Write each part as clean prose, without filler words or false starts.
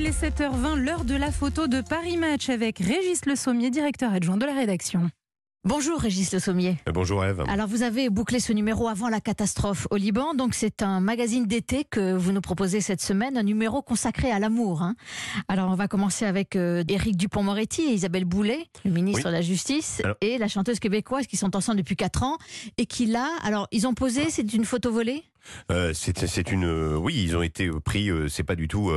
il est 7h20, l'heure de la photo de Paris Match avec Régis Le Sommier, directeur adjoint de la rédaction. Bonjour Régis Le Sommier. Bonjour Ève. Alors vous avez bouclé ce numéro avant la catastrophe au Liban, donc c'est un magazine d'été que vous nous proposez cette semaine, un numéro consacré à l'amour. Alors on va commencer avec Éric Dupond-Moretti et Isabelle Boulay, le ministre de la Justice, et la chanteuse québécoise qui sont ensemble depuis 4 ans et qui là, alors ils ont posé, c'est une photo volée ? Oui, ils ont été pris. C'est pas du tout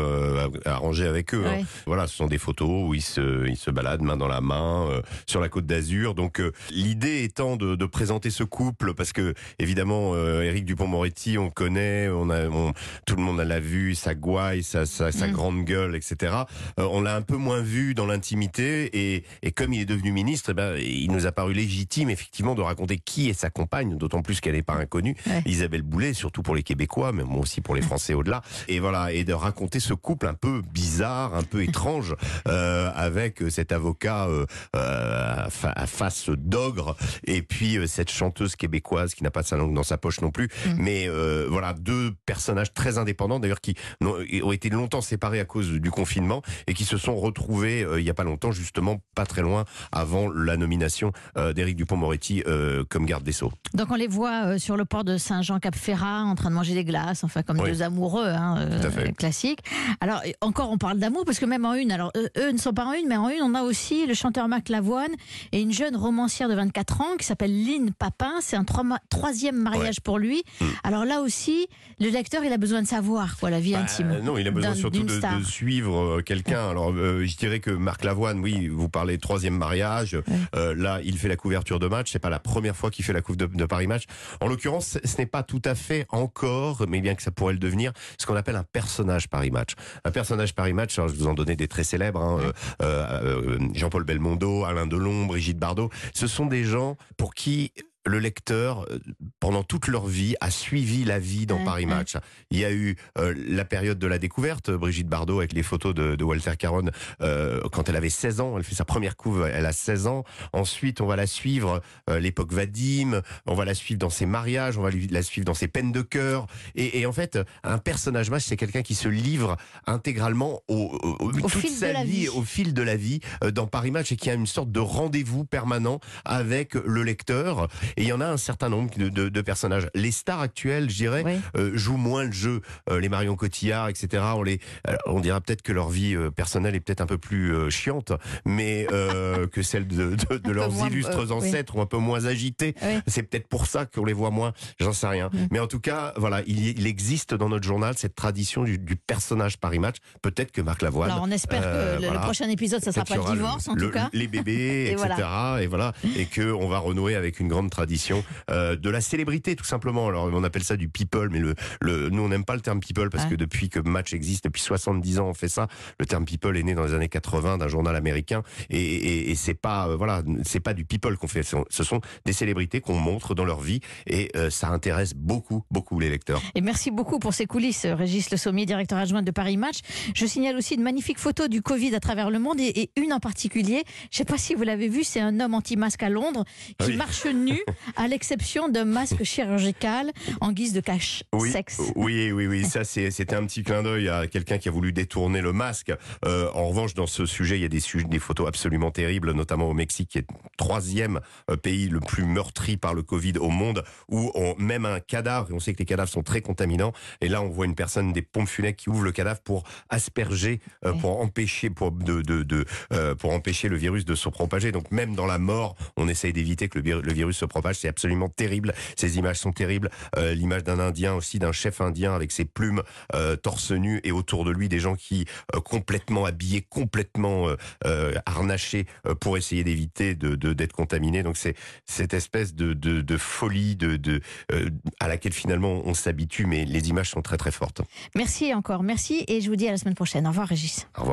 arrangé avec eux. Hein. Voilà, ce sont des photos où ils se baladent main dans la main sur la Côte d'Azur. Donc l'idée étant de présenter ce couple, parce que évidemment Éric Dupond-Moretti, on connaît, tout le monde l'a vu, sa gouaille, sa grande gueule, etc. On l'a un peu moins vu dans l'intimité, et comme il est devenu ministre, il nous a paru légitime effectivement de raconter qui est sa compagne, d'autant plus qu'elle n'est pas inconnue, Isabelle Boulay, surtout pour les Québécois, mais bon, aussi pour les Français au-delà. Et voilà, et de raconter ce couple un peu bizarre, un peu étrange, avec cet avocat à face d'ogre, et puis cette chanteuse québécoise qui n'a pas sa langue dans sa poche non plus. Mais voilà, deux personnages très indépendants, d'ailleurs, qui ont été longtemps séparés à cause du confinement, et qui se sont retrouvés il n'y a pas longtemps, justement, pas très loin avant la nomination d'Éric Dupond-Moretti comme garde des Sceaux. Donc on les voit sur le port de Saint-Jean-Cap-Ferrat, en train de manger des glaces, enfin comme deux amoureux classiques. Alors encore on parle d'amour, parce que même en une, alors eux ne sont pas en une, mais en une on a aussi le chanteur Marc Lavoine et une jeune romancière de 24 ans qui s'appelle Lynn Papin, c'est un troisième mariage pour lui. Alors là aussi, le lecteur il a besoin de savoir quoi, la vie intime. Non, il a besoin surtout de suivre quelqu'un. Alors je dirais que Marc Lavoine, oui, vous parlez troisième mariage, là il fait la couverture de match, c'est pas la première fois qu'il fait la couve de Paris Match. En l'occurrence, ce n'est pas tout à fait encore, mais bien que ça pourrait le devenir, ce qu'on appelle un personnage Paris Match. Un personnage Paris Match, alors je vous en donnais des très célèbres, Jean-Paul Belmondo, Alain Delon, Brigitte Bardot, ce sont des gens pour qui le lecteur, pendant toute leur vie, a suivi la vie dans Paris Match. Il y a eu la période de la découverte, Brigitte Bardot avec les photos de Walter Caron, quand elle avait 16 ans, elle fait sa première couve, elle a 16 ans. Ensuite, on va la suivre, l'époque Vadim, on va la suivre dans ses mariages, on va la suivre dans ses peines de cœur. Et en fait, un personnage Match, c'est quelqu'un qui se livre intégralement au fil de la vie dans Paris Match, et qui a une sorte de rendez-vous permanent avec le lecteur. Et il y en a un certain nombre de personnages. Les stars actuelles, je dirais, jouent moins le jeu. Les Marion Cotillard, etc. On dira peut-être que leur vie personnelle est peut-être un peu plus chiante, mais que celle de leurs illustres ancêtres, ou un peu moins agitées. C'est peut-être pour ça qu'on les voit moins, j'en sais rien. Mais en tout cas, voilà, il existe dans notre journal cette tradition du personnage Paris Match. Peut-être que Marc Lavoine... Alors on espère que le prochain épisode, ça ne sera pas le divorce, en tout cas. Les bébés, etc. Voilà. Et voilà, et qu'on va renouer avec une grande tradition de la célébrité, tout simplement. Alors on appelle ça du people, mais nous on n'aime pas le terme people, parce que depuis que Match existe, depuis 70 ans on fait ça. Le terme people est né dans les années 80 d'un journal américain, et c'est pas c'est pas du people qu'on fait. Ce sont des célébrités qu'on montre dans leur vie, et ça intéresse beaucoup beaucoup les lecteurs. Et merci beaucoup pour ces coulisses, Régis Le Sommier, directeur adjoint de Paris Match. Je signale aussi de magnifiques photos du Covid à travers le monde, et une en particulier, je sais pas si vous l'avez vu, c'est un homme anti-masque à Londres qui marche nu, à l'exception d'un masque chirurgical en guise de cache-sexe. Oui, ça c'était un petit clin d'œil à quelqu'un qui a voulu détourner le masque. En revanche, dans ce sujet, il y a des photos absolument terribles, notamment au Mexique, qui est le 3e pays le plus meurtri par le Covid au monde, où même un cadavre, et on sait que les cadavres sont très contaminants, et là on voit une personne des pompes funèbres qui ouvre le cadavre pour asperger, pour empêcher le virus de se propager. Donc même dans la mort, on essaye d'éviter que le virus se propage. C'est absolument terrible, ces images sont terribles. L'image d'un indien aussi, d'un chef indien avec ses plumes, torse nu, et autour de lui des gens qui complètement habillés, complètement harnachés, pour essayer d'éviter d'être contaminés. Donc c'est cette espèce de folie à laquelle finalement on s'habitue, mais les images sont très très fortes. Merci encore, merci, et je vous dis à la semaine prochaine. Au revoir Régis. Au revoir.